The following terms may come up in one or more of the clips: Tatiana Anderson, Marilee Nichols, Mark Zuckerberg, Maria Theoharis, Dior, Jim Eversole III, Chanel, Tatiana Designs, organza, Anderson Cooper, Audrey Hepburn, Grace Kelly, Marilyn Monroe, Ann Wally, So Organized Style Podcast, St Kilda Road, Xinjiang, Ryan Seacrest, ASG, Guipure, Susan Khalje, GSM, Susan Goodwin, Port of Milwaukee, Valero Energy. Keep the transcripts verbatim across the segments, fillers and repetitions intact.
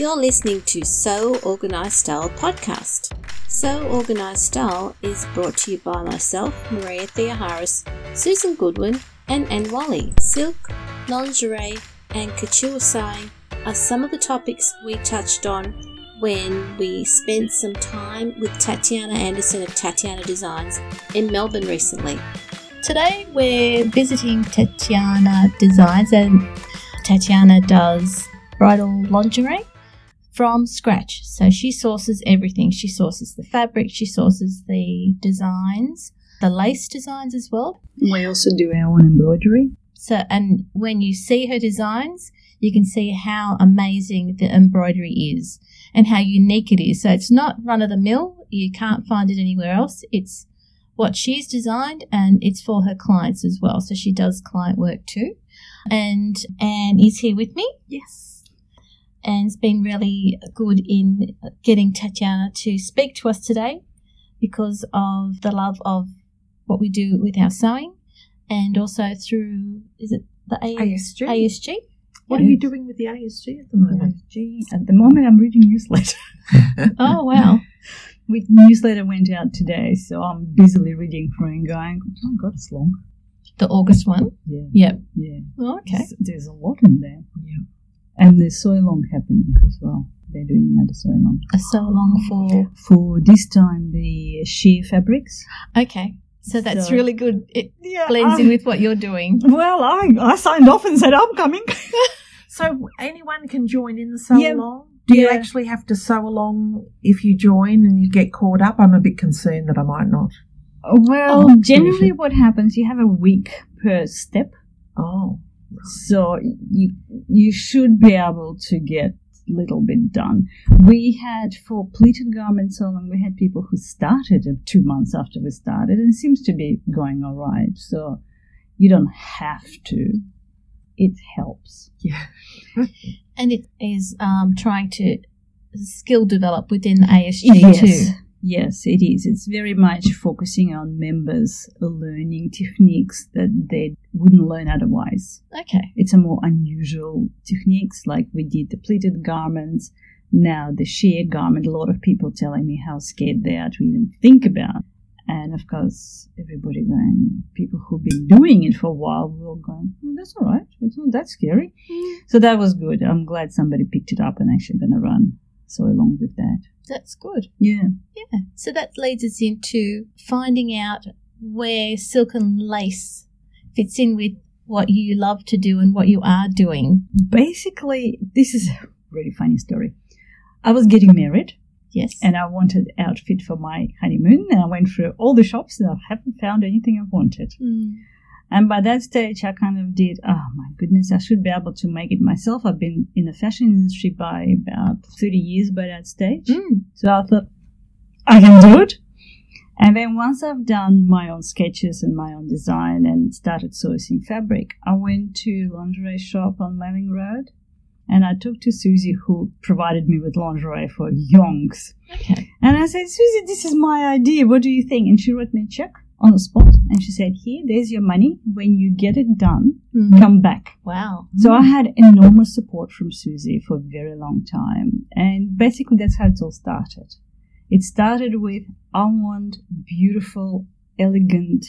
You're listening to So Organized Style Podcast. So Organized Style is brought to you by myself, Maria Theoharis, Susan Goodwin, and Ann Wally. Silk, lingerie, and couture sewing are some of the topics we touched on when we spent some time with Tatiana Anderson of Tatiana Designs in Melbourne recently. Today we're visiting Tatiana Designs, and Tatiana does bridal lingerie from scratch. So she sources everything. She sources the fabric, she sources the designs, the lace designs as well. We also do our own embroidery. So, and when you see her designs, you can see how amazing the embroidery is and how unique it is. So it's not run-of-the-mill. You can't find it anywhere else. It's what she's designed, and it's for her clients as well. So she does client work too. And Anne is here with me. Yes. Anne's been really good in getting Tatiana to speak to us today because of the love of what we do with our sewing, and also through, is it the A S G? A S G. What are you doing with the A S G at the moment? A S G. At the moment, I'm reading newsletter. Oh, wow. The newsletter went out today, so I'm busily reading through and going, oh, God, it's long. The August one? Yeah. Yep. Yeah. Oh, okay. It's, there's a lot in there. Yeah. And there's so long happening as well. They're doing another so long. A so long for? For this time, the sheer fabrics. Okay. So that's so, really good. It yeah, blends I, in with what you're doing. Well, I, I signed off and said I'm coming. So anyone can join in the sew yeah, along? Do yeah. you actually have to sew along if you join and you get caught up? I'm a bit concerned that I might not. Well, oh, generally what happens, you have a week per step. Oh. Right. So you you should be able to get a little bit done. We had, for pleated garments so long, we had people who started two months after we started, and it seems to be going all right. So you don't have to. It helps. Yeah. And it is um, trying to skill develop within A S G yes. too. Yes, it is. It's very much focusing on members learning techniques that they wouldn't learn otherwise. Okay. It's a more unusual techniques, like we did the pleated garments, now the sheer garment. A lot of people telling me how scared they are to even think about. And, of course, everybody going, people who've been doing it for a while will go, oh, that's all right. It's not that scary. Mm. So that was good. I'm glad somebody picked it up and actually going to run so along with that. That's good. Yeah. Yeah. So that leads us into finding out where silk and lace fits in with what you love to do and what you are doing. Basically, this is a really funny story. I was getting married. Yes. And I wanted an outfit for my honeymoon, and I went through all the shops and I haven't found anything I wanted. Mm. And by that stage, I kind of did, oh, my goodness, I should be able to make it myself. I've been in the fashion industry by about thirty years by that stage. Mm. So I thought, I can do it. And then once I've done my own sketches and my own design and started sourcing fabric, I went to a lingerie shop on Melling Road. And I talked to Susie, who provided me with lingerie for yonks. Okay. And I said, Susie, this is my idea. What do you think? And she wrote me a check on the spot. And she said, here, there's your money. When you get it done, mm-hmm. come back. Wow. So I had enormous support from Susie for a very long time. And basically, that's how it all started. It started with, I want beautiful, elegant,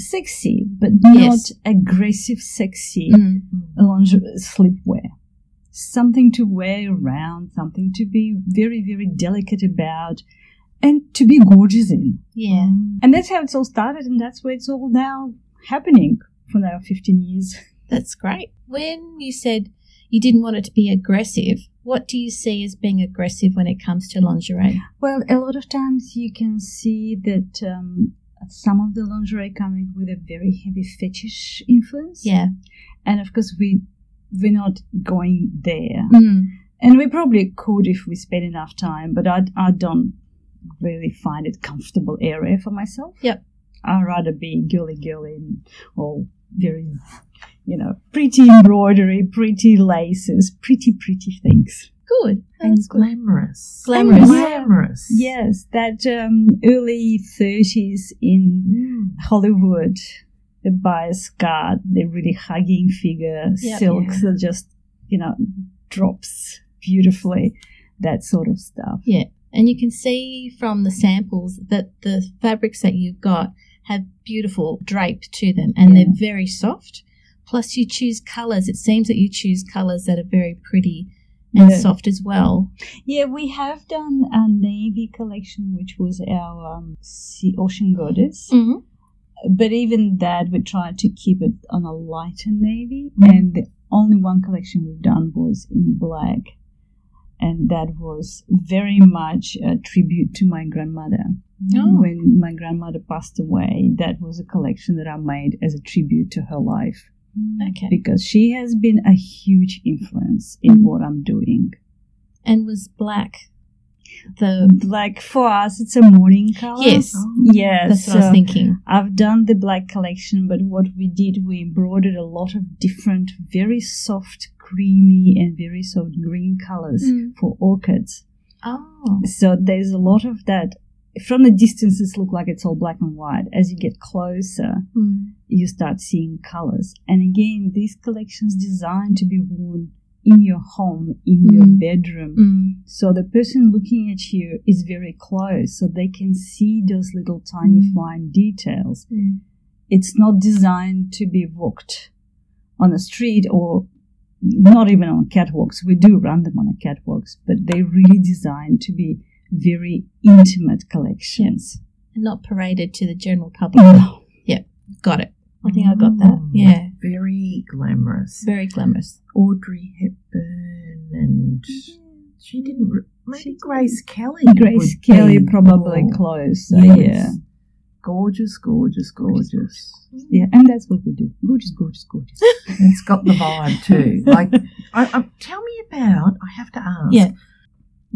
sexy, but yes. not aggressive, sexy mm-hmm. lingerie sleepwear. Something to wear around, something to be very, very delicate about and to be gorgeous in. Yeah. And that's how it's all started, and that's where it's all now happening for now fifteen years. That's great. When you said you didn't want it to be aggressive, what do you see as being aggressive when it comes to lingerie? Well, a lot of times you can see that um, some of the lingerie coming with a very heavy fetish influence. Yeah. And, of course, we... we're not going there. Mm. And we probably could if we spend enough time, but I, I don't really find it comfortable area for myself. Yep. I'd rather be girly-girly or very, you know, pretty embroidery, pretty laces, pretty, pretty things. Good. And That's glamorous. Glamorous. And glamorous. Yes, that um, early thirties in mm. Hollywood. They buy a skirt, the really hugging figure, yep, silks, yeah. that just, you know, drops beautifully, that sort of stuff. Yeah, and you can see from the samples that the fabrics that you've got have beautiful drape to them, and yeah. they're very soft. Plus you choose colours. It seems that you choose colours that are very pretty and yeah. soft as well. Yeah, we have done a navy collection, which was our um, sea ocean goddess. Mm-hmm. But even that, we tried to keep it on a lighter navy. Mm-hmm. And the only one collection we've done was in black. And that was very much a tribute to my grandmother. Oh. When my grandmother passed away, that was a collection that I made as a tribute to her life. Okay. Because she has been a huge influence in what I'm doing. And was black the black for us? It's a morning color. Yes, oh. yes. That's what so I was thinking. I've done the black collection, but what we did, we embroidered a lot of different, very soft, creamy, and very soft green colors mm. for orchids. Oh, so there's a lot of that. From the distance, it looks like it's all black and white. As you get closer, mm. you start seeing colors. And again, this collection's designed to be worn in your home, in mm. your bedroom. Mm. So the person looking at you is very close, so they can see those little tiny mm. fine details. Mm. It's not designed to be walked on a street or not even on catwalks. We do run them on the catwalks, but they're really designed to be very intimate collections. Yep. Not paraded to the general public. Oh. Yep, got it. I think oh, I got that. Yeah. Very glamorous. Very glamorous. Audrey Hepburn and mm-hmm. she didn't... Re- maybe she Grace Kelly. Grace Kelly probably more. Close. So yes. Yeah. Gorgeous, gorgeous, gorgeous. gorgeous. Mm. Yeah, and that's what we do. Gorgeous, gorgeous, gorgeous. It's got the vibe too. Like, I, I, tell me about, I have to ask. Yeah.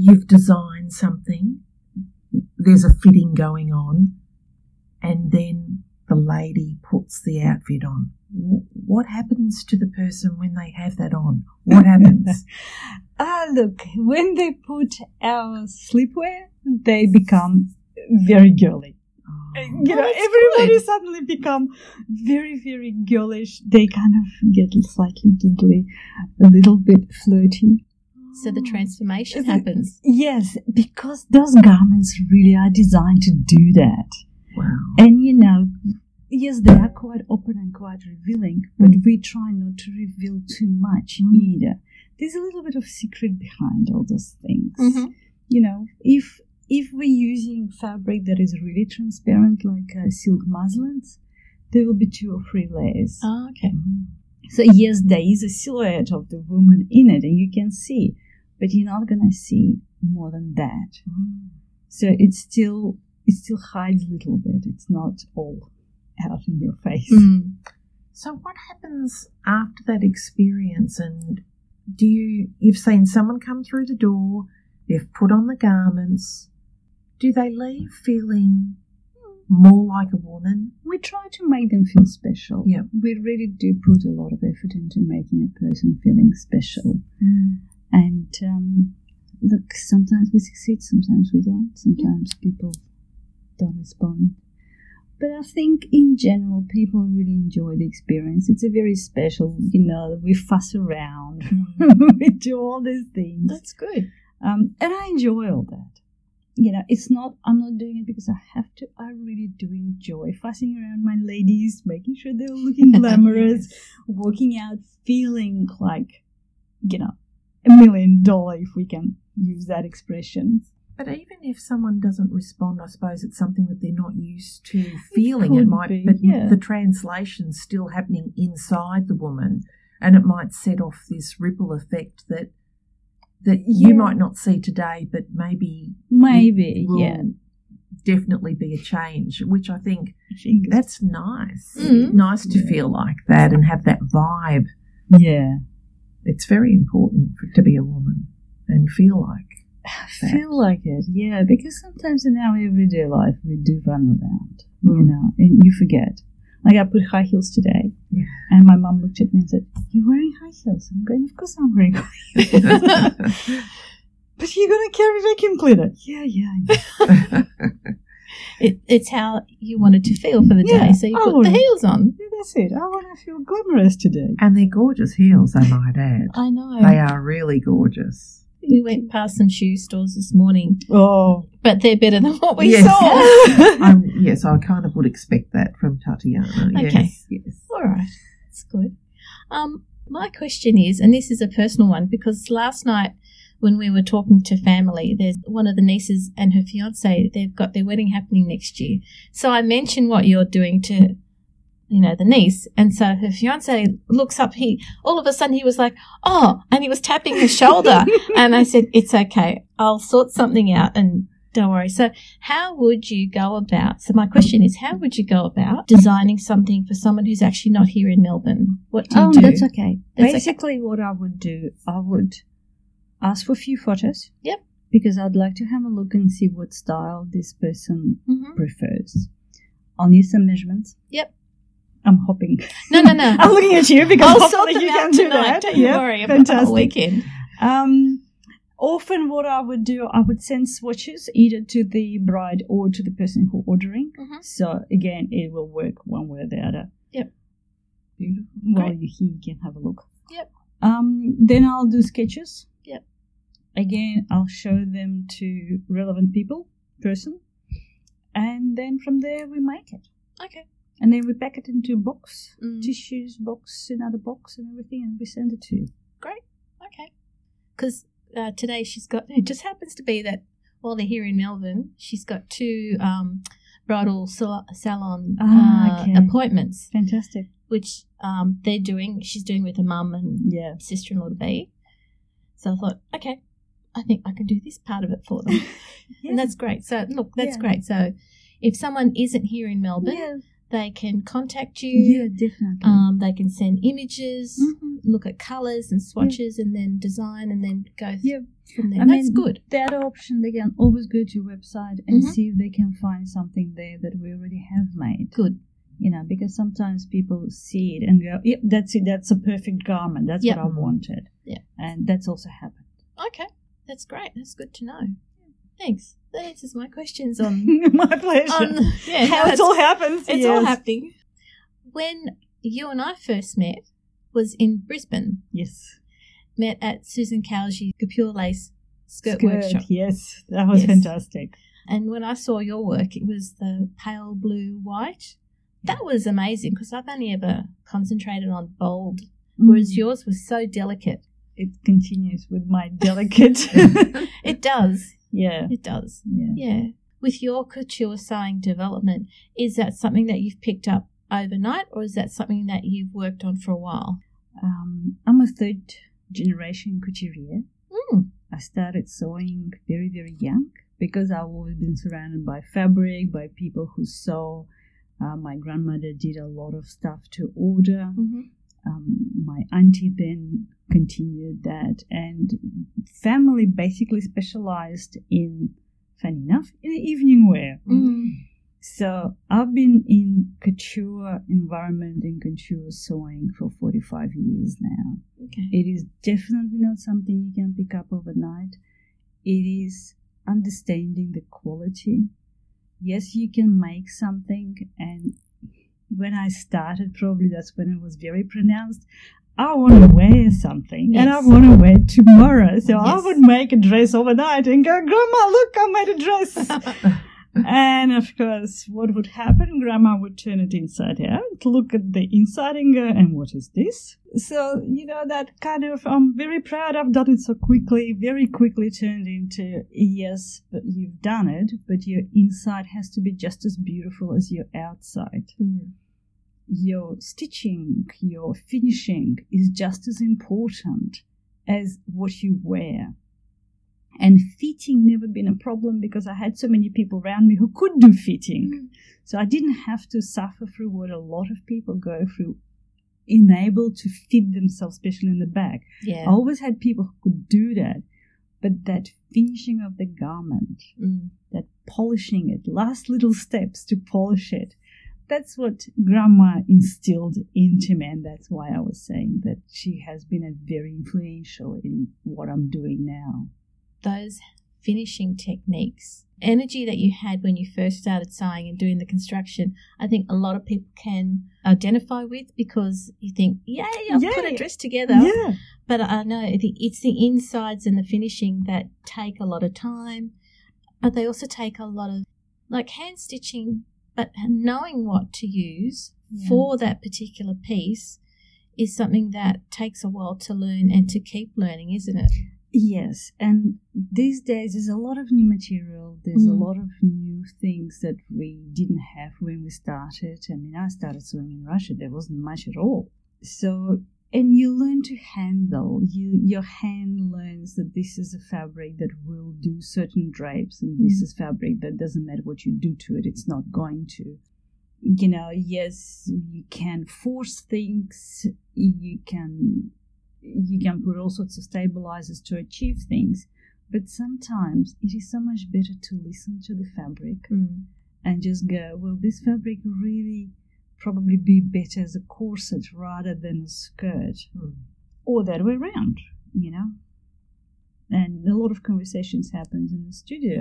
You've designed something, there's a fitting going on, and then the lady puts the outfit on. What happens to the person when they have that on? What happens? Ah, uh, look, when they put our sleepwear, they become very girly. Oh, you know, everybody good. Suddenly become very, very girlish. They kind of get slightly giggly, a little bit flirty. So the transformation happens. Yes, because those garments really are designed to do that. Wow. And, you know, yes, they are quite open and quite revealing, but mm. we try not to reveal too much mm. either. There's a little bit of secret behind all those things. Mm-hmm. You know, if if we're using fabric that is really transparent, like uh, silk muslins, there will be two or three layers. Oh, okay. Mm. So, yes, there is a silhouette of the woman in it, and you can see, but you're not going to see more than that. Mm. So it still it still hides a little bit. It's not all out in your face. Mm. So what happens after that experience? And do you, you've seen someone come through the door, they've put on the garments. Do they leave feeling more like a woman? We try to make them feel special. Yeah, we really do put a lot of effort into making a person feeling special. Mm. And um, look, sometimes we succeed, sometimes we don't. Sometimes yeah. people don't respond. But I think in general, people really enjoy the experience. It's a very special, you know, we fuss around, mm. we do all these things. That's good. Um, and I enjoy all that. You know, it's not, I'm not doing it because I have to. I really do enjoy fussing around my ladies, making sure they're looking glamorous, yes. walking out feeling like, you know, a million dollar, if we can use that expression. But even if someone doesn't respond, I suppose it's something that they're not used to it feeling. It might be, but yeah. the translation's still happening inside the woman, and it might set off this ripple effect that, That you yeah. might not see today, but maybe maybe will yeah, definitely be a change. Which I think Fingers. that's nice. Mm-hmm. Nice to yeah. feel like that and have that vibe. Yeah, it's very important for, to be a woman and feel like that. Feel like it. Yeah, because sometimes in our everyday life we do run around, mm. you know, and you forget. Like I put high heels today, yeah. and my mum looked at me and said, "You're wearing high heels." I'm going, "Of course I'm wearing high heels." But you're going to carry vacuum cleaner. Yeah, yeah. yeah. it, it's how you wanted to feel for the yeah, day, so you I put wanna, the heels on. Yeah, that's it. I want to feel glamorous today. And they're gorgeous heels, I might add. I know. They are really gorgeous. We went past some shoe stores this morning. Oh. But they're better than what we yes. saw. um, yes, I kind of would expect that from Tatiana. Okay. Yes, yes. All right. That's good. Um, my question is, and this is a personal one, because last night when we were talking to family, there's one of the nieces and her fiancé, they've got their wedding happening next year. So I mentioned what you're doing to, you know, the niece. And so her fiancé looks up. He all of a sudden he was like, oh, and he was tapping her shoulder. And I said, it's okay. I'll sort something out and don't worry. So how would you go about, so my question is, how would you go about designing something for someone who's actually not here in Melbourne? What do you oh, do? Oh, that's okay. That's Basically okay. what I would do, I would ask for a few photos. Yep. Because I'd like to have a look and see what style this person mm-hmm. prefers. I'll need some measurements. Yep. I'm hopping. No, no, no. I'm looking at you because I'll sort them you out can do that. Don't yep. worry about the whole weekend. Um, often what I would do, I would send swatches either to the bride or to the person who's ordering. Mm-hmm. So, again, it will work one way or the other. Yep. Beautiful. While you're here, you can have a look. Yep. Um, then I'll do sketches. Yep. Again, I'll show them to relevant people, person, and then from there we make it. Okay. And then we pack it into a box, mm. tissues, box, another box and everything, and we send it to you. Great. Okay. Because uh, today she's got, it just happens to be that while they're here in Melbourne, she's got two um, bridal sal- salon ah, uh, okay. appointments. Fantastic. Which um, they're doing, she's doing with her mum and yeah. sister-in-law to be. So I thought, okay, I think I can do this part of it for them. yeah. And that's great. So, look, that's yeah. great. So if someone isn't here in Melbourne, yeah. they can contact you. Yeah, definitely. Um, they can send images, mm-hmm. look at colours and swatches yeah. and then design and then go th- yeah. from there. I that's mean, good. The other option, they can always go to your website and mm-hmm. see if they can find something there that we already have made. Good. You know, because sometimes people see it and go, yep, that's it, that's a perfect garment. That's yep. what I wanted. Yeah. And that's also happened. Okay. That's great. That's good to know. Thanks. That answers my questions on... my pleasure. On, yeah, how it all happens. It's yes. all happening. When you and I first met was in Brisbane. Yes. Met at Susan Khalje's Guipure Lace Skirt, Skirt Workshop. Yes, that was yes. fantastic. And when I saw your work, it was the pale blue white. That was amazing because I've only ever concentrated on bold, mm. whereas yours was so delicate. It continues with my delicate. It does. Yeah. It does. Yeah. yeah. With your couture sewing development, is that something that you've picked up overnight or is that something that you've worked on for a while? Um, I'm a third generation couturier. Mm. I started sewing very, very young because I've always been surrounded by fabric, by people who sew. Uh, my grandmother did a lot of stuff to order. Mm-hmm. Um, my auntie then continued that. And family basically specialized in, funny enough, in evening wear. Mm. So I've been in couture environment and couture sewing for forty-five years now. Okay. It is definitely not something you can pick up overnight. It is understanding the quality. Yes, you can make something, and when I started, probably that's when it was very pronounced. I want to wear something, yes. and I want to wear it tomorrow. So yes. I would make a dress overnight and go, Grandma, look, I made a dress. And, of course, what would happen? Grandma would turn it inside out, look at the inside and go, and what is this? So, you know, that kind of, I'm very proud I've done it so quickly, very quickly turned into, yes, but you've done it, but your inside has to be just as beautiful as your outside. Mm. Your stitching, your finishing is just as important as what you wear. And fitting never been a problem because I had so many people around me who could do fitting. Mm. So I didn't have to suffer through what a lot of people go through, unable to fit themselves, especially in the back. Yeah. I always had people who could do that. But that finishing of the garment, mm. that polishing it, last little steps to polish it, that's what Grandma instilled into me. And that's why I was saying that she has been a very influential in what I'm doing now. Those finishing techniques, energy that you had when you first started sewing and doing the construction, I think a lot of people can identify with, because you think, yay, I've yeah. put a dress together. Yeah. But I know it's the insides and the finishing that take a lot of time, but they also take a lot of, like, hand stitching, but knowing what to use yeah. for that particular piece is something that takes a while to learn and to keep learning, isn't it? Yes, and these days there's a lot of new material, there's mm. a lot of new things that we didn't have when we started. I mean, I started sewing in Russia, there wasn't much at all. So, and you learn to handle, you your hand learns that this is a fabric that will do certain drapes, and mm. this is fabric that doesn't matter what you do to it, it's not going to. You know, yes, you can force things, you can... you can put all sorts of stabilizers to achieve things, but sometimes it is so much better to listen to the fabric mm. and just go, well, this fabric really probably be better as a corset rather than a skirt, mm. or that way around, you know. And a lot of conversations happens in the studio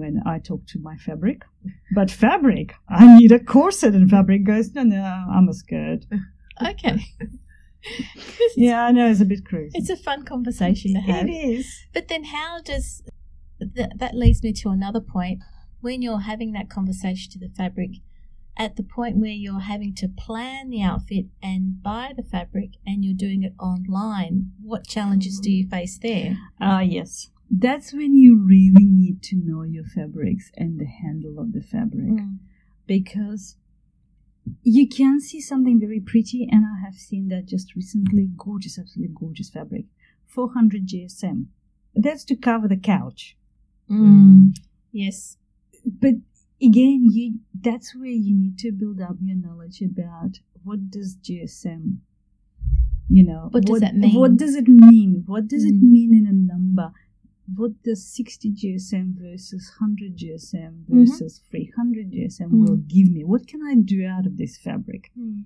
when I talk to my fabric, but fabric, I need a corset, and fabric goes, no, no, I'm a skirt. Okay. Yeah, I know, it's a bit crude. It's a fun conversation to have. It is. But then how does... Th- that leads me to another point. When you're having that conversation to the fabric, at the point where you're having to plan the outfit and buy the fabric and you're doing it online, what challenges do you face there? Ah, uh, yes. That's when you really need to know your fabrics and the handle of the fabric, mm. because... you can see something very pretty, and I have seen that just recently. Gorgeous, absolutely gorgeous fabric. four hundred G S M. That's to cover the couch. Mm. Mm. Yes. But again, you that's where you need to build up your knowledge about what does G S M, you know. What does what, that mean? What does it mean? What does mm. it mean in a number? What does sixty G S M versus one hundred G S M versus mm-hmm. three hundred G S M mm. will give me? What can I do out of this fabric? Mm.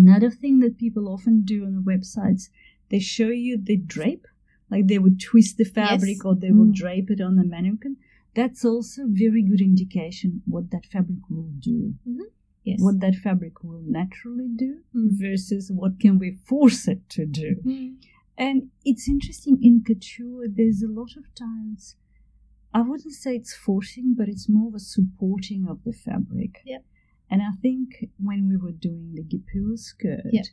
Another thing that people often do on the websites, they show you the drape, like they would twist the fabric yes. or they mm. will drape it on the mannequin. That's also a very good indication what that fabric will do, mm-hmm. yes. what that fabric will naturally do mm. versus what can we force it to do. Mm. And it's interesting, in couture, there's a lot of times, I wouldn't say it's forcing, but it's more of a supporting of the fabric. Yep. And I think when we were doing the Guipure skirt, yep.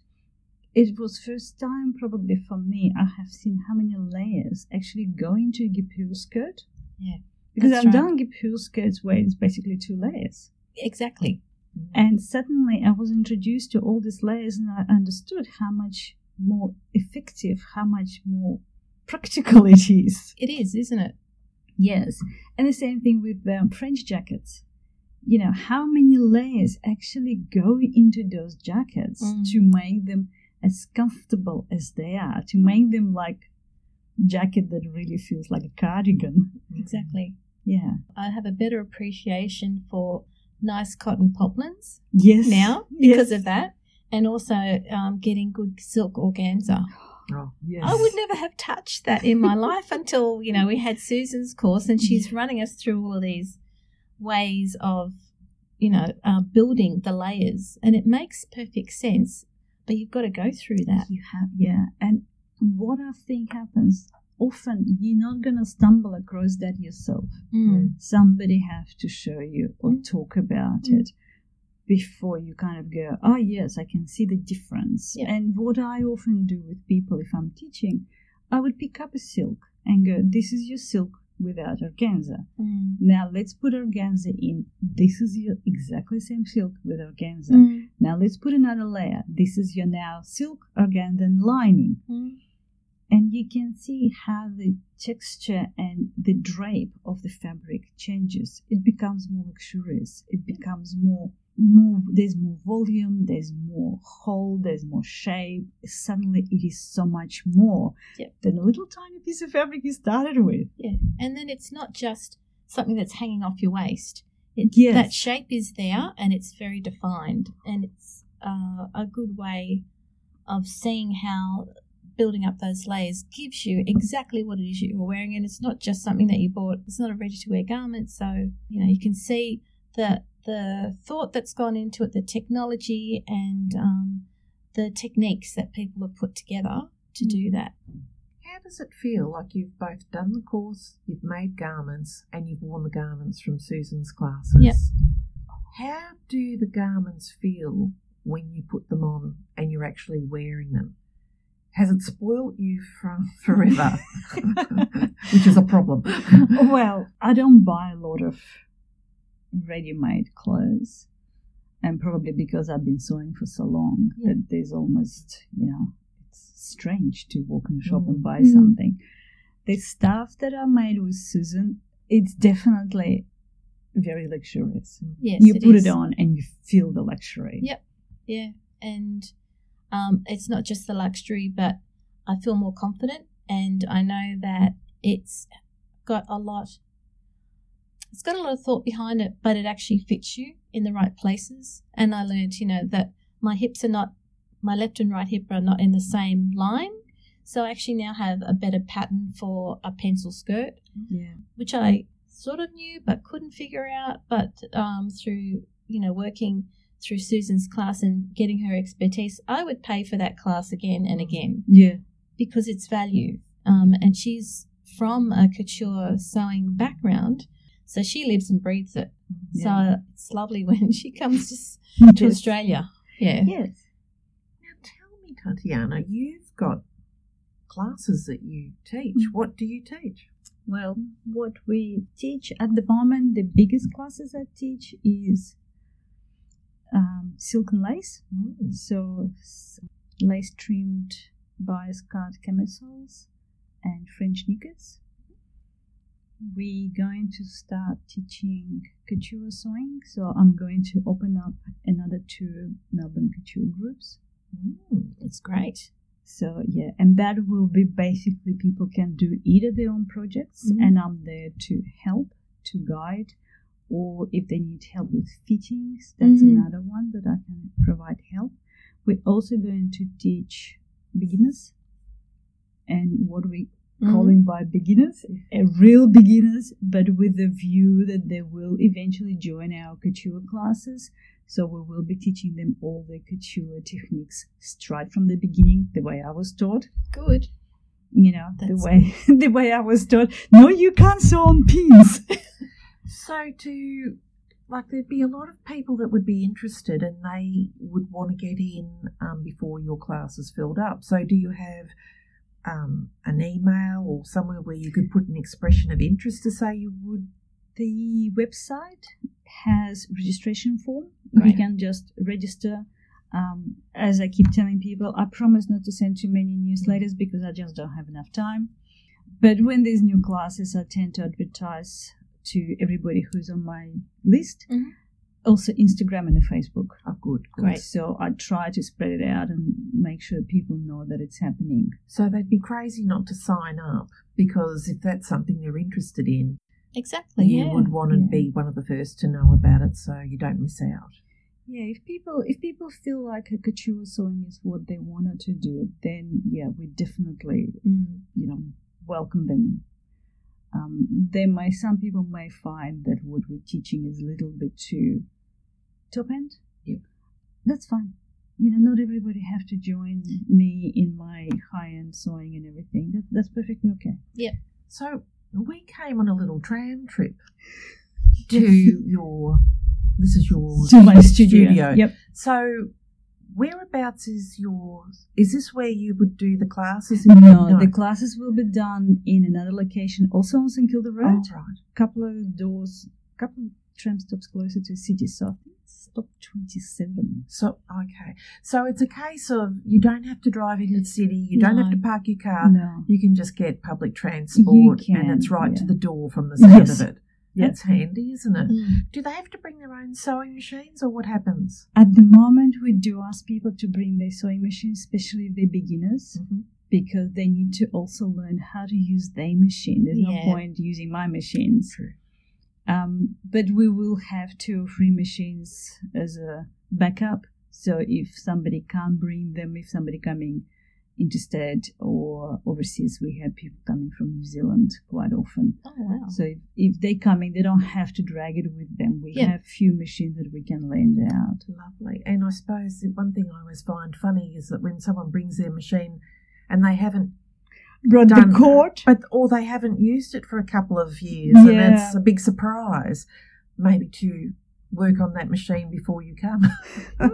it was first time probably for me, I have seen how many layers actually go into a Guipure skirt. Yeah, because I've right. done Guipure skirts where it's basically two layers. Exactly. Mm-hmm. And suddenly I was introduced to all these layers and I understood how much more effective, how much more practical it is. It is, isn't it? Yes. And the same thing with um, French jackets. You know, how many layers actually go into those jackets mm. to make them as comfortable as they are, to make them like a jacket that really feels like a cardigan. Exactly. Yeah. I have a better appreciation for nice cotton poplins yes. now because yes. of that. And also um, getting good silk organza. Oh, yes. I would never have touched that in my life until, you know, we had Susan's course, and she's running us through all of these ways of, you know, uh, building the layers. And it makes perfect sense, but you've got to go through that. You have, yeah. And what I think happens, often you're not going to stumble across that yourself. Mm. Somebody have to show you or mm. talk about mm. it. Before you kind of go, oh, yes, I can see the difference. Yeah. And what I often do with people if I'm teaching, I would pick up a silk and go, this is your silk without organza. Mm. Now let's put organza in. This is your exactly same silk with organza. Mm. Now let's put another layer. This is your now silk, organza, and lining. Mm. And you can see how the texture and the drape of the fabric changes. It becomes more luxurious. It becomes more... More, there's more volume, there's more hole, there's more shape. Suddenly it is so much more yep. than a little tiny piece of fabric you started with. Yeah, and then it's not just something that's hanging off your waist. It, yes. That shape is there and it's very defined, and it's uh, a good way of seeing how building up those layers gives you exactly what it is you're wearing, and it's not just something that you bought. It's not a ready-to-wear garment, so you know you can see the the thought that's gone into it, the technology, and um, the techniques that people have put together to do that. How does it feel? Like you've both done the course, you've made garments, and you've worn the garments from Susan's classes. Yep. How do the garments feel when you put them on and you're actually wearing them? Has it spoilt you from forever? Which is a problem. Well, I don't buy a lot of ready-made clothes, and probably because I've been sewing for so long yeah. that there's almost, you know, it's strange to walk in a shop mm. and buy mm. something. The stuff that I made with Susan, it's definitely very luxurious. Yes, you put it, it on and you feel the luxury. Yep, yeah, and um, it's not just the luxury, but I feel more confident, and I know that it's got a lot. It's got a lot of thought behind it, but it actually fits you in the right places. And I learned, you know, that my hips are not, my left and right hip are not in the same line. So I actually now have a better pattern for a pencil skirt, yeah. which I sort of knew but couldn't figure out. But um, through, you know, working through Susan's class and getting her expertise, I would pay for that class again and again. Yeah. Because it's value. Um, and she's from a couture sewing background, so she lives and breathes it. Yeah. So it's lovely when she comes to, to Australia. Yeah. Yes. Now tell me, Tatiana, you've got classes that you teach. Mm. What do you teach? Well, what we teach at the moment, the biggest classes I teach is um, silk and lace. Mm. So lace trimmed bias cut camisoles and French knickers. We're going to start teaching couture sewing, so I'm going to open up another two Melbourne couture groups. Mm, that's great. So, yeah, and that will be basically people can do either their own projects, mm. and I'm there to help, to guide, or if they need help with fittings, that's mm. another one that I can provide help. We're also going to teach beginners, and what we calling mm. by beginners, a real beginners, but with the view that they will eventually join our couture classes. So we will be teaching them all the couture techniques straight from the beginning, the way I was taught. Good. You know, That's the way the way I was taught. No, you can't sew on pins. So to, like, there'd be a lot of people that would be interested and they would want to get in um, before your class is filled up. So do you have Um, an email or somewhere where you could put an expression of interest to say you would? The website has registration form. Right. You can just register. Um, as I keep telling people, I promise not to send too many newsletters because I just don't have enough time. But when there's new classes, I tend to advertise to everybody who's on my list. Mm-hmm. Also Instagram and Facebook. Oh, good, good. Great. So I try to spread it out and make sure people know that it's happening. So they'd be crazy not to sign up, because if that's something they're interested in, exactly, you yeah. would want to yeah. be one of the first to know about it, so you don't miss out. Yeah, if people if people feel like a couture sewing is what they wanted to do, then yeah, we definitely mm. you know welcome them. Um, they may some people may find that what we're teaching is a little bit too top end. Yep. That's fine. You know, not everybody have to join me in my high-end sewing and everything. That, that's perfectly okay. Yeah. So we came on a little tram trip to your, this is your to my studio. studio. Yep. So whereabouts is your, is this where you would do the classes? In no, no, the classes will be done in another location, also on St Kilda Road. Oh, right. Couple of doors, couple of tram stops closer to the city, so stop twenty-seven. So okay, so it's a case of you don't have to drive in the city, you no. don't have to park your car. No. You can just get public transport, can, and it's right yeah. to the door from the sound yes. of it. Yep. That's handy, isn't it? Mm. Do they have to bring their own sewing machines, or what happens? At the moment, we do ask people to bring their sewing machines, especially if they're beginners, mm-hmm. because they need to also learn how to use their machine. There's yeah. no point using my machines. True. Um, but we will have two or three machines as a backup. So if somebody can't bring them, if somebody coming interested, or overseas we have people coming from New Zealand quite often. Oh, wow. So if, if they're coming, they don't have to drag it with them. We yeah. have few machines that we can lend out. Lovely. And I suppose the one thing I always find funny is that when someone brings their machine and they haven't brought done, the cord, but or they haven't used it for a couple of years, yeah. and that's a big surprise. Maybe to work on that machine before you come.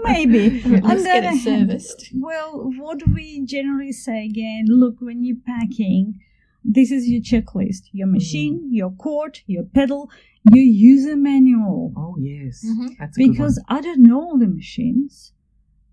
Maybe. Let's get it serviced. Well, what we generally say again, look, when you're packing, this is your checklist, your machine, mm. your cord, your pedal, your user manual. Oh, yes. Mm-hmm. That's because I don't know all the machines.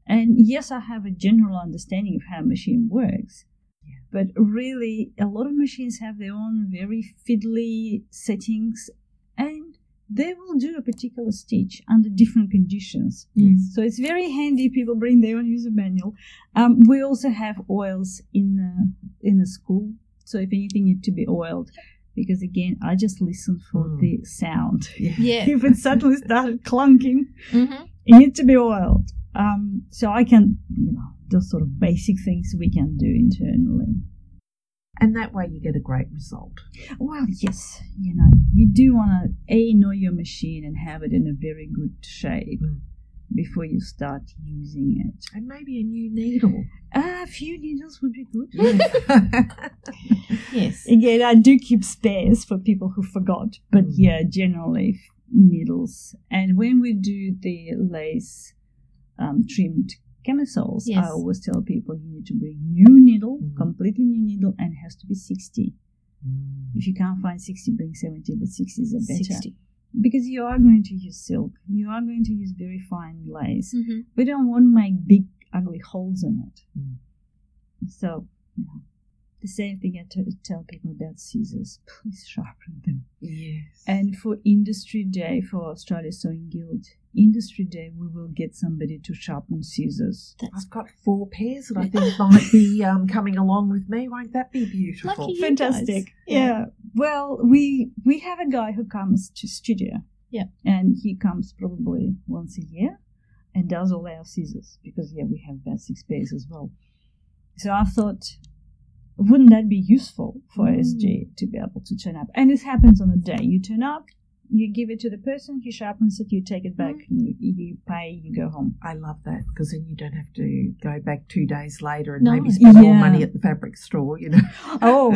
And yes, I have a general understanding of how a machine works. Yeah. But really, a lot of machines have their own very fiddly settings, and they will do a particular stitch under different conditions. Yes. So it's very handy. People bring their own user manual. Um, we also have oils in the, in the school. So if anything, you need to be oiled. Because, again, I just listen for mm. the sound. Yeah. Yeah. If it suddenly started clunking, mm-hmm. it needs to be oiled. Um, so I can, you know, those sort of basic things we can do internally. And that way you get a great result. Well, yes, you know, you do want to, A, know your machine and have it in a very good shape mm. before you start using it. And maybe a new needle. Uh, a few needles would be good. Yeah. Yes. Again, I do keep spares for people who forgot, but mm. yeah, generally needles. And when we do the lace um, trimmed Chemisoles, yes. I always tell people you need to bring new needle, mm. completely new needle, and it has to be sixty. Mm. If you can't find sixty, bring seventy, but sixty is a better. sixty. Because you are going to use silk. You are going to use very fine lace. Mm-hmm. We don't want to make big, ugly holes in it. Mm. So, you know, the same thing I t- tell people about scissors. Please sharpen them. Yes. And for Industry Day, for Australia Sewing Guild, Industry Day, we will get somebody to sharpen scissors. That's I've got four pairs that I think might be um, coming along with me. Won't that be beautiful? Lucky you Fantastic. Guys. Yeah. yeah. Well, we we have a guy who comes to studio. Yeah. And he comes probably once a year and does all our scissors because, yeah, we have about six pairs as well. So I thought, wouldn't that be useful for mm. A S G to be able to turn up? And this happens on the day. You turn up. You give it to the person, he sharpens it, you take it back, mm. you, you pay, you go home. I love that because then you don't have to go back two days later and no. maybe spend yeah. more money at the fabric store, you know. Oh.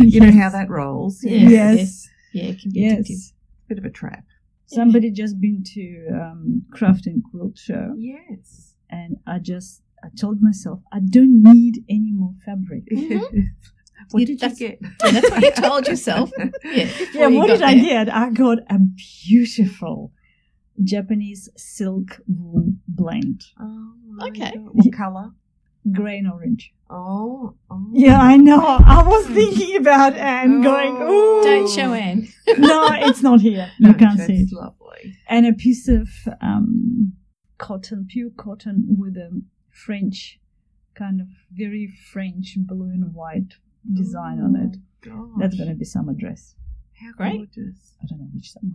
you yes. know how that rolls. Yes. yes. yes. Yeah, it can be yes. addictive. Bit of a trap. Somebody just been to um, Craft and Quilt Show. Yes. And I just, I told myself, I don't need any more fabric. Mm-hmm. What you, did you get? Yeah, that's what you told yourself. Yeah, yeah what did there. I get? I got a beautiful Japanese silk wool blend. Oh, okay. God. What colour? Grey and orange. Oh, oh. Yeah, I know. I was thinking about Anne oh. going, ooh. Don't show Anne. No, it's not here. You no, can't see it. Lovely. And a piece of um, cotton, pure cotton with a French, kind of very French blue and white design oh, on it. Gosh. That's going to be summer dress. How Great. Gorgeous. I don't know which summer.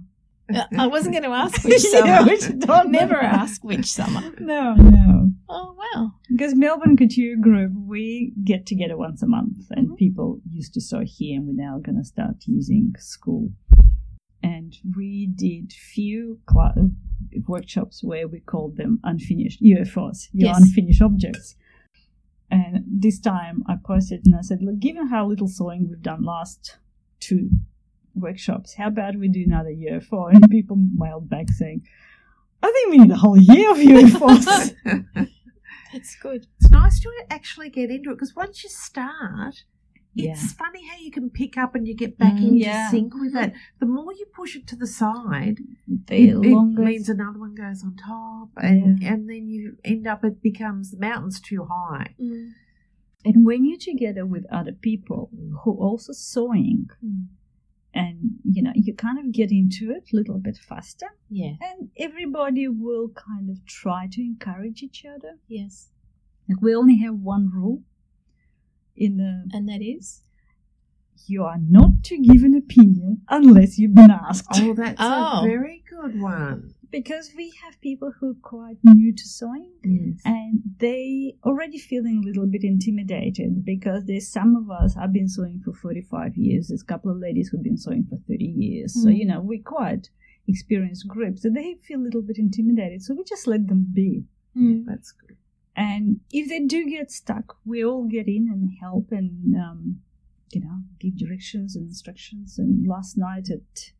Uh, I wasn't going to ask which summer. yeah, which don't never ask which summer. No, no. Oh, wow. Because Melbourne Couture Group, we get together once a month and mm-hmm. people used to sew here, and we're now going to start using school. And we did few cl- workshops where we called them unfinished U F Os, your yes. unfinished objects. And this time I posted and I said, look, given how little sewing we've done last two workshops, how about we do another U F O? And people mailed back saying, I think we need a whole year of U F Os. That's good. It's nice to actually get into it because once you start, yeah. it's funny how you can pick up and you get back mm, into yeah. sync with it. The more you push it to the side, the it, it means another one goes on top, and, yeah. and then you end up, it becomes the mountain's too high. Mm. And when you're together with other people who are also sewing, mm. and, you know, you kind of get into it a little bit faster. Yeah. And everybody will kind of try to encourage each other. Yes. Like we only have one rule. In the, and that is? You are not to give an opinion unless you've been asked. Oh, that's oh. a very good one. Because we have people who are quite new to sewing, yes. and they already feeling a little bit intimidated because there's some of us have been sewing for forty-five years. There's a couple of ladies who've been sewing for thirty years. Mm. So, you know, we're quite experienced group. So they feel a little bit intimidated. So we just let them be. Mm. That's good. And if they do get stuck, we all get in and help and, um, you know, give directions and instructions. And last night at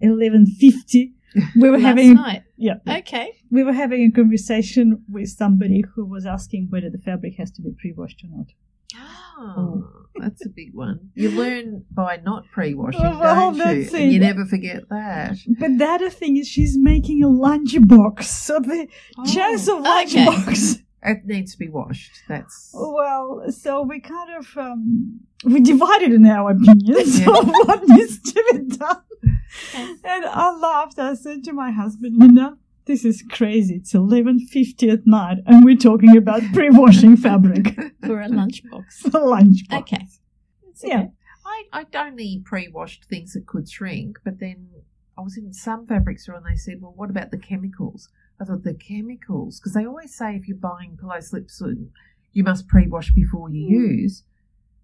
eleven fifty, we were last having night. Yeah. Okay. We were having a conversation with somebody who was asking whether the fabric has to be pre-washed or not. Oh, oh. That's a big one. You learn by not pre-washing, well, don't you? And you never forget that. But the other thing is she's making a lunchbox. So the oh, chance of lunchbox. Okay. It needs to be washed. That's well. So we kind of um, we divided in our opinions yeah. of what needs to be done. Okay. And I laughed. I said to my husband, "You know, this is crazy. It's eleven fifty at night, and we're talking about pre-washing fabric for a lunchbox. For a lunchbox. Okay. That's yeah. Okay. I I'd only pre-washed things that could shrink, but then I was in some fabric store, and they said, "Well, what about the chemicals?" I thought the chemicals, because they always say if you're buying pillow slips, you must pre-wash before you mm. use.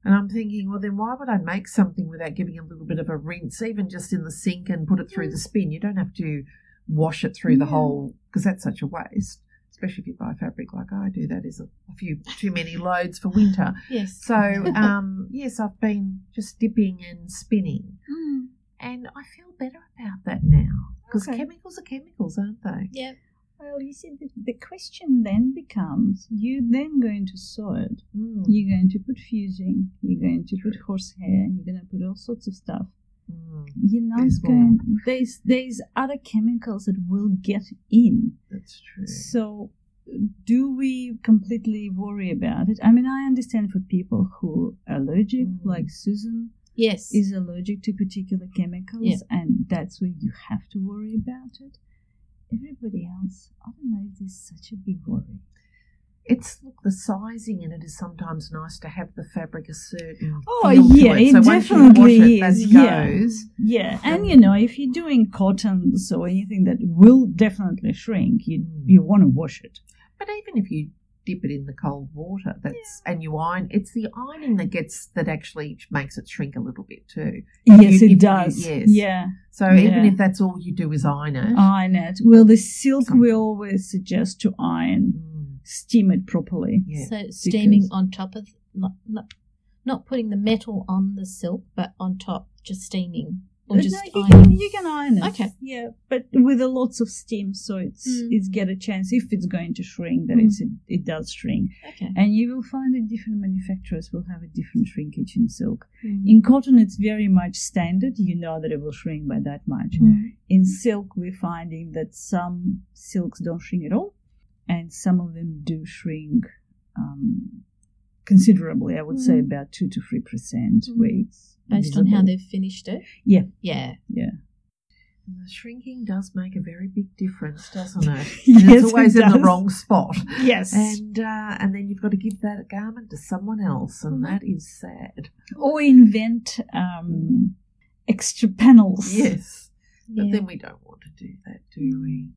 And I'm thinking, well, then why would I make something without giving a little bit of a rinse, even just in the sink and put it through mm. the spin? You don't have to wash it through yeah. the whole, because that's such a waste, especially if you buy fabric like I do. That is a, a few too many loads for winter. Yes. So, um, yes, I've been just dipping and spinning. Mm. And I feel better about that now because okay. chemicals are chemicals, aren't they? Yeah. Well, you see, the, the question then becomes, you're then going to sew it. Mm. You're going to put fusing. You're going to put horsehair. You're going to put all sorts of stuff. Mm. You're not there's going... More. There's there's other chemicals that will get in. That's true. So do we completely worry about it? I mean, I understand for people who are allergic, mm. like Susan yes. is allergic to particular chemicals, yeah. and that's where you have to worry about it. Everybody else, I don't know if there's such a big worry. It's, look, the sizing in it is sometimes nice to have the fabric a certain oh, yeah, to it. So it definitely once you wash it, that goes. Yeah, and, you know, if you're doing cottons or anything that will definitely shrink, you you want to wash it. But even if you dip it in the cold water that's yeah. and you iron, it's the ironing that gets that actually makes it shrink a little bit too. Yes, you, it does. You, yes. Yeah. So yeah. even if that's all you do is iron it. Iron it. Well, the silk so. we always suggest to iron, mm. steam it properly. Yeah. So steaming on top of, not, not putting the metal on the silk, but on top, just steaming. Or just no, you, can, you can iron it. Okay. Yeah, but with a lots of steam, so it's mm. it's get a chance if it's going to shrink, that mm. it's, it, it does shrink. Okay. And you will find that different manufacturers will have a different shrinkage in silk. Mm. In cotton, it's very much standard. You know that it will shrink by that much. Mm. In silk, we're finding that some silks don't shrink at all, and some of them do shrink um, considerably. I would mm. say about two to three percent. Mm. Where it's Based visible. on how they've finished it? Yeah. Yeah. Yeah. And the shrinking does make a very big difference, doesn't it? And yes, it's always it in the wrong spot. Yes. And uh, and then you've got to give that garment to someone else, and mm-hmm. that is sad. Or invent um, extra panels. Yes. But yeah. then we don't want to do that, do we?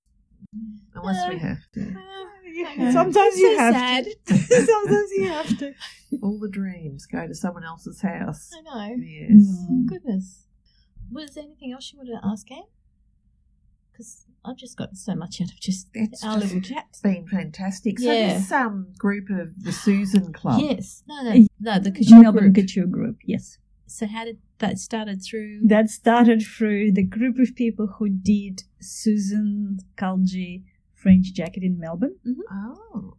Unless uh, we have to. Uh, yeah. Sometimes you so have sad. to. Sometimes you have to. All the dreams go to someone else's house. I know. Yes. Oh, goodness. Was there anything else you wanted to ask, Anne? Because I've just gotten so much out of just it's our just little chat. It's been fantastic. So yeah. this um, group of the Susan Club. Yes. No, no. No, the Couture Melbourne Couture Group. Yes. So how did that started through? That started through the group of people who did Susan Khalje French jacket in Melbourne. Mm-hmm. Oh.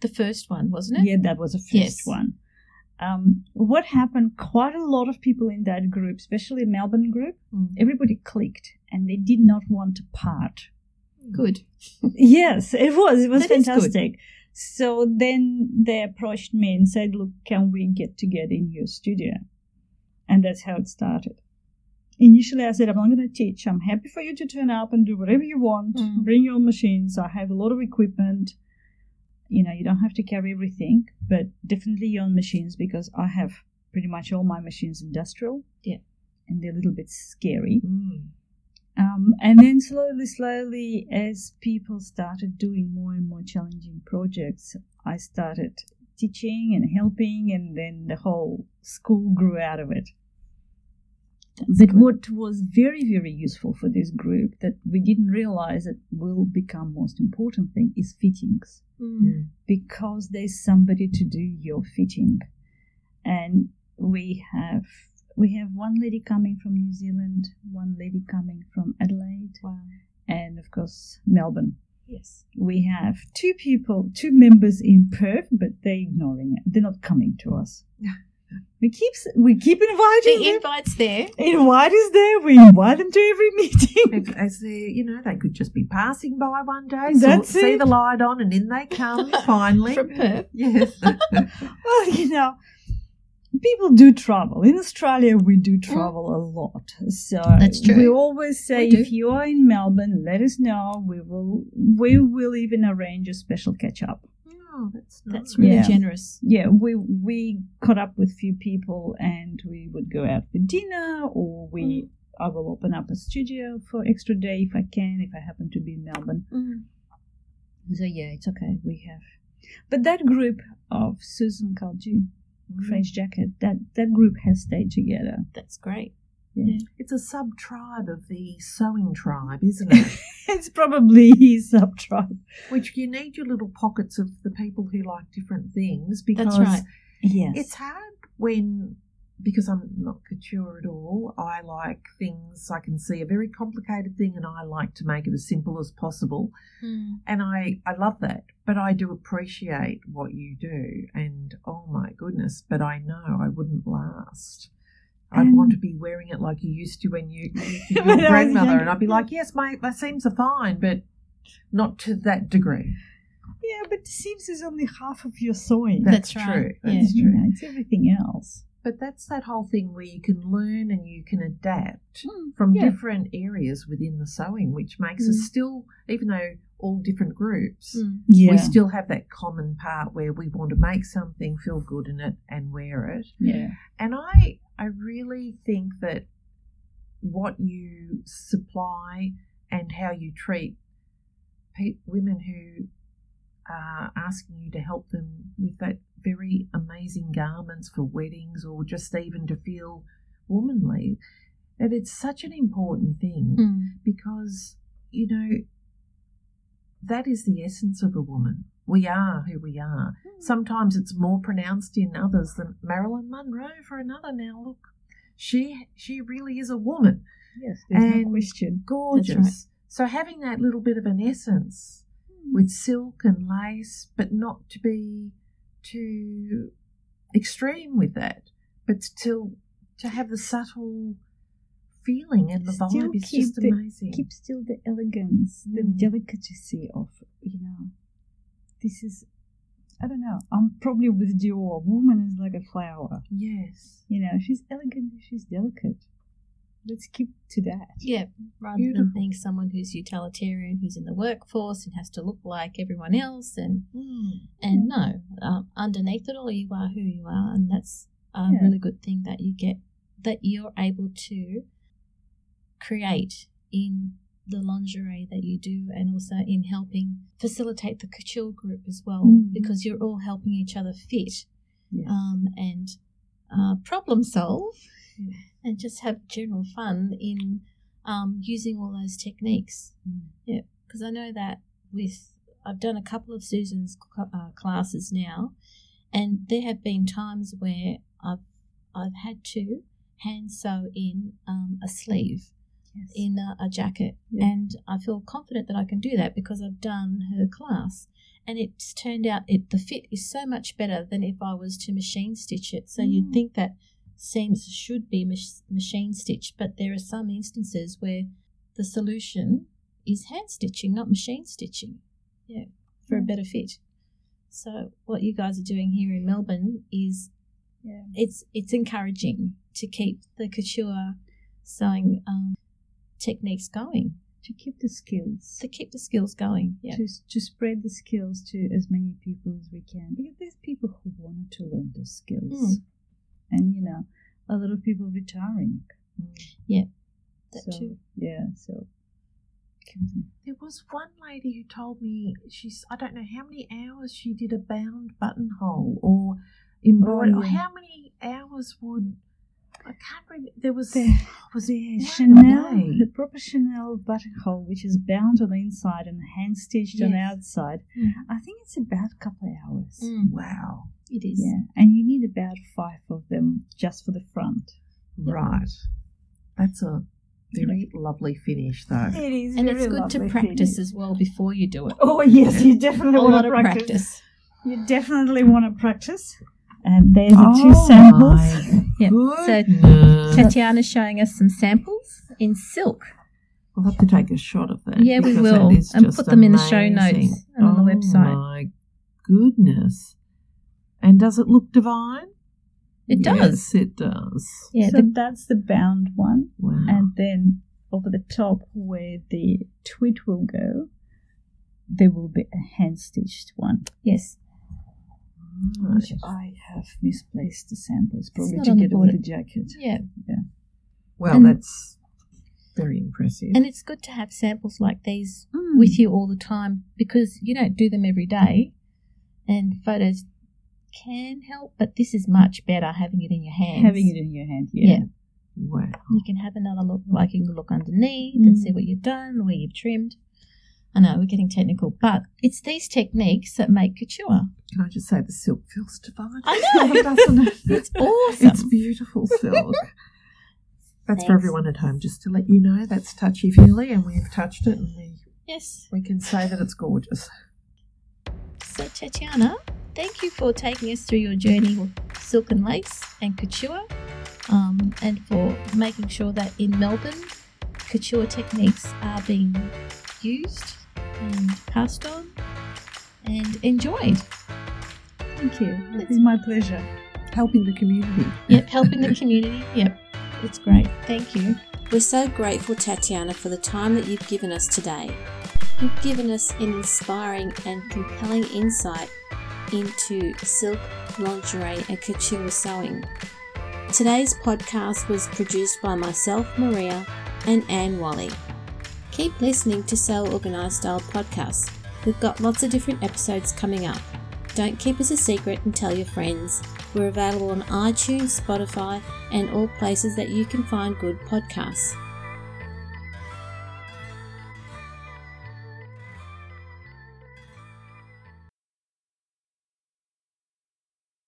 The first one, wasn't it? Yeah, that was the first yes. one. Um, what happened, quite a lot of people in that group, especially Melbourne group, mm. everybody clicked and they did not want to part. Good. Yes, it was. It was that fantastic. So then they approached me and said, look, can we get together in your studio? And that's how it started. Initially, I said, I'm not going to teach. I'm happy for you to turn up and do whatever you want. Mm. Bring your own machines. I have a lot of equipment. You know, you don't have to carry everything, but definitely your own machines because I have pretty much all my machines industrial. Yeah. And they're a little bit scary. Mm. Um, and then slowly, slowly, as people started doing more and more challenging projects, I started teaching and helping, and then the whole school grew out of it. That's but good. What was very, very useful for this group that we didn't realize that will become most important thing is fittings. Mm. Because there's somebody to do your fitting. And we have we have one lady coming from New Zealand, one lady coming from Adelaide, wow. and of course Melbourne. Yes. We have two people, two members in Perth, but they're ignoring it. They're not coming to us. We keep we keep inviting. The invite's there. Invite is there. We invite them to every meeting. As you know, they could just be passing by one day. That's so, it. See the light on, and in they come. Finally, from Perth. Yes. Well, you know, people do travel. In Australia, we do travel a lot. So that's true. We always say, we if you are in Melbourne, let us know. We will. We will even arrange a special catch up. Oh, that's, that's really yeah. generous. Yeah, we we caught up with few people, and we would go out for dinner, or we mm. I will open up a studio for extra day if I can, if I happen to be in Melbourne. Mm. So yeah, it's okay. We have, but that group of Susan Khalje, mm. French Jacket, that that group has stayed together. That's great. Yeah. It's a sub-tribe of the sewing tribe, isn't it? It's probably his sub-tribe. Which you need your little pockets of the people who like different things, because that's right. Yes. It's hard when, because I'm not couture at all, I like things, I can see a very complicated thing and I like to make it as simple as possible. Mm. And I, I love that, but I do appreciate what you do, and oh my goodness, but I know I wouldn't last. I'd um, want to be wearing it like you used to when you, you your grandmother, and I'd be like, yes, my, my seams are fine, but not to that degree. Yeah, but the seams is only half of your sewing. That's, that's right. true. Yeah. That's true. Yeah, it's everything else. But that's that whole thing where you can learn and you can adapt mm, from yeah. different areas within the sewing, which makes mm. us still, even though all different groups, mm. yeah. we still have that common part where we want to make something, feel good in it and wear it. Yeah. And I... I really think that what you supply and how you treat pe- women who are asking you to help them with that very amazing garments for weddings, or just even to feel womanly, that it's such an important thing mm. because, you know, that is the essence of a woman. We are who we are. Sometimes it's more pronounced in others than Marilyn Monroe, for another. Now, look, she she really is a woman. Yes, there's no question. Gorgeous. Right. So having that little bit of an essence mm. with silk and lace, but not to be too extreme with that, but still to have the subtle feeling and the still vibe is just the, amazing. Keep still the elegance, mm. the delicacy of, you know, this is, I don't know, I'm probably with Dior. Woman is like a flower. Yes. You know, she's elegant, she's delicate. Let's keep to that. Yeah, rather Beautiful. than being someone who's utilitarian, who's in the workforce and has to look like everyone else. And mm. and yeah. no, um, underneath it all, you are who you are. And that's a yeah. really good thing that you get, that you're able to create in the lingerie that you do, and also in helping facilitate the couture group as well, mm. because you're all helping each other fit yes. um, and uh, problem solve mm. and just have general fun in um, using all those techniques. Mm. Yeah, because I know that with I've done a couple of Susan's cl- uh, classes now, and there have been times where I've I've had to hand sew in um, a sleeve. Yes. in a, a jacket yeah. and I feel confident that I can do that because I've done her class, and it's turned out it the fit is so much better than if I was to machine stitch it. So mm. you'd think that seams should be mach- machine stitched, but there are some instances where the solution is hand stitching, not machine stitching, yeah for mm. a better fit. So what you guys are doing here in Melbourne is yeah. it's it's encouraging to keep the couture sewing um techniques going, to keep the skills to keep the skills going yeah to, to spread the skills to as many people as we can, because there's people who want to learn the skills mm. and you know a lot of people retiring mm. yeah that so, too. Yeah, so. There was one lady who told me, she's I don't know how many hours she did a bound buttonhole or embroidery, oh, yeah. or how many hours would, I can't remember, there was, the, was there Chanel, way. the proper Chanel buttonhole, which is bound on the inside and hand-stitched yes. on the outside, mm. I think it's about a couple of hours. Mm. Wow. It is. Yeah, and you need about five of them just for the front. Right. That's a... very lovely finish, though. It is, and it's good to practice finish. as well before you do it. Oh yes, you definitely want to practice. practice. You definitely want to practice. And there's oh the two samples. Yep. So Tatiana's showing us some samples in silk. We'll have to take a shot of that. Yeah, we will, and put them amazing. in the show notes and oh on the website. Oh my goodness! And does it look divine? It does. Yes, it does. Yeah, so the, that's the bound one. Wow. And then over the top where the tweed will go, there will be a hand-stitched one. Yes. Right. Which I have misplaced the samples, probably to get over the jacket. Yeah. yeah. Well, and that's very impressive. And it's good to have samples like these mm. with you all the time, because you don't do them every day, and photos can help, but this is much better having it in your hands. Having it in your hand, yeah. yeah. Wow. You can have another look, like you can look underneath mm. and see what you've done, where you've trimmed. I know, we're getting technical, but it's these techniques that make couture. Can I just say the silk feels divine? I know. Doesn't it? It's awesome. It's beautiful silk. That's Thanks. for everyone at home, just to let you know. That's touchy-feely, and we've touched it, and we, yes. we can say that it's gorgeous. So, Tatiana, thank you for taking us through your journey with silk and lace and couture, um, and for making sure that in Melbourne, couture techniques are being used and passed on and enjoyed. Thank you. It's my pleasure. Helping the community. Yep, helping the community. Yep, it's great. Thank you. We're so grateful, Tatiana, for the time that you've given us today. You've given us an inspiring and compelling insight into silk, lingerie and couture sewing. Today's podcast was produced by myself, Maria, and Ann Wally. Keep listening to So Organised Style Podcast. We've got lots of different episodes coming up. Don't keep us a secret and tell your friends. We're available on iTunes, Spotify and all places that you can find good podcasts.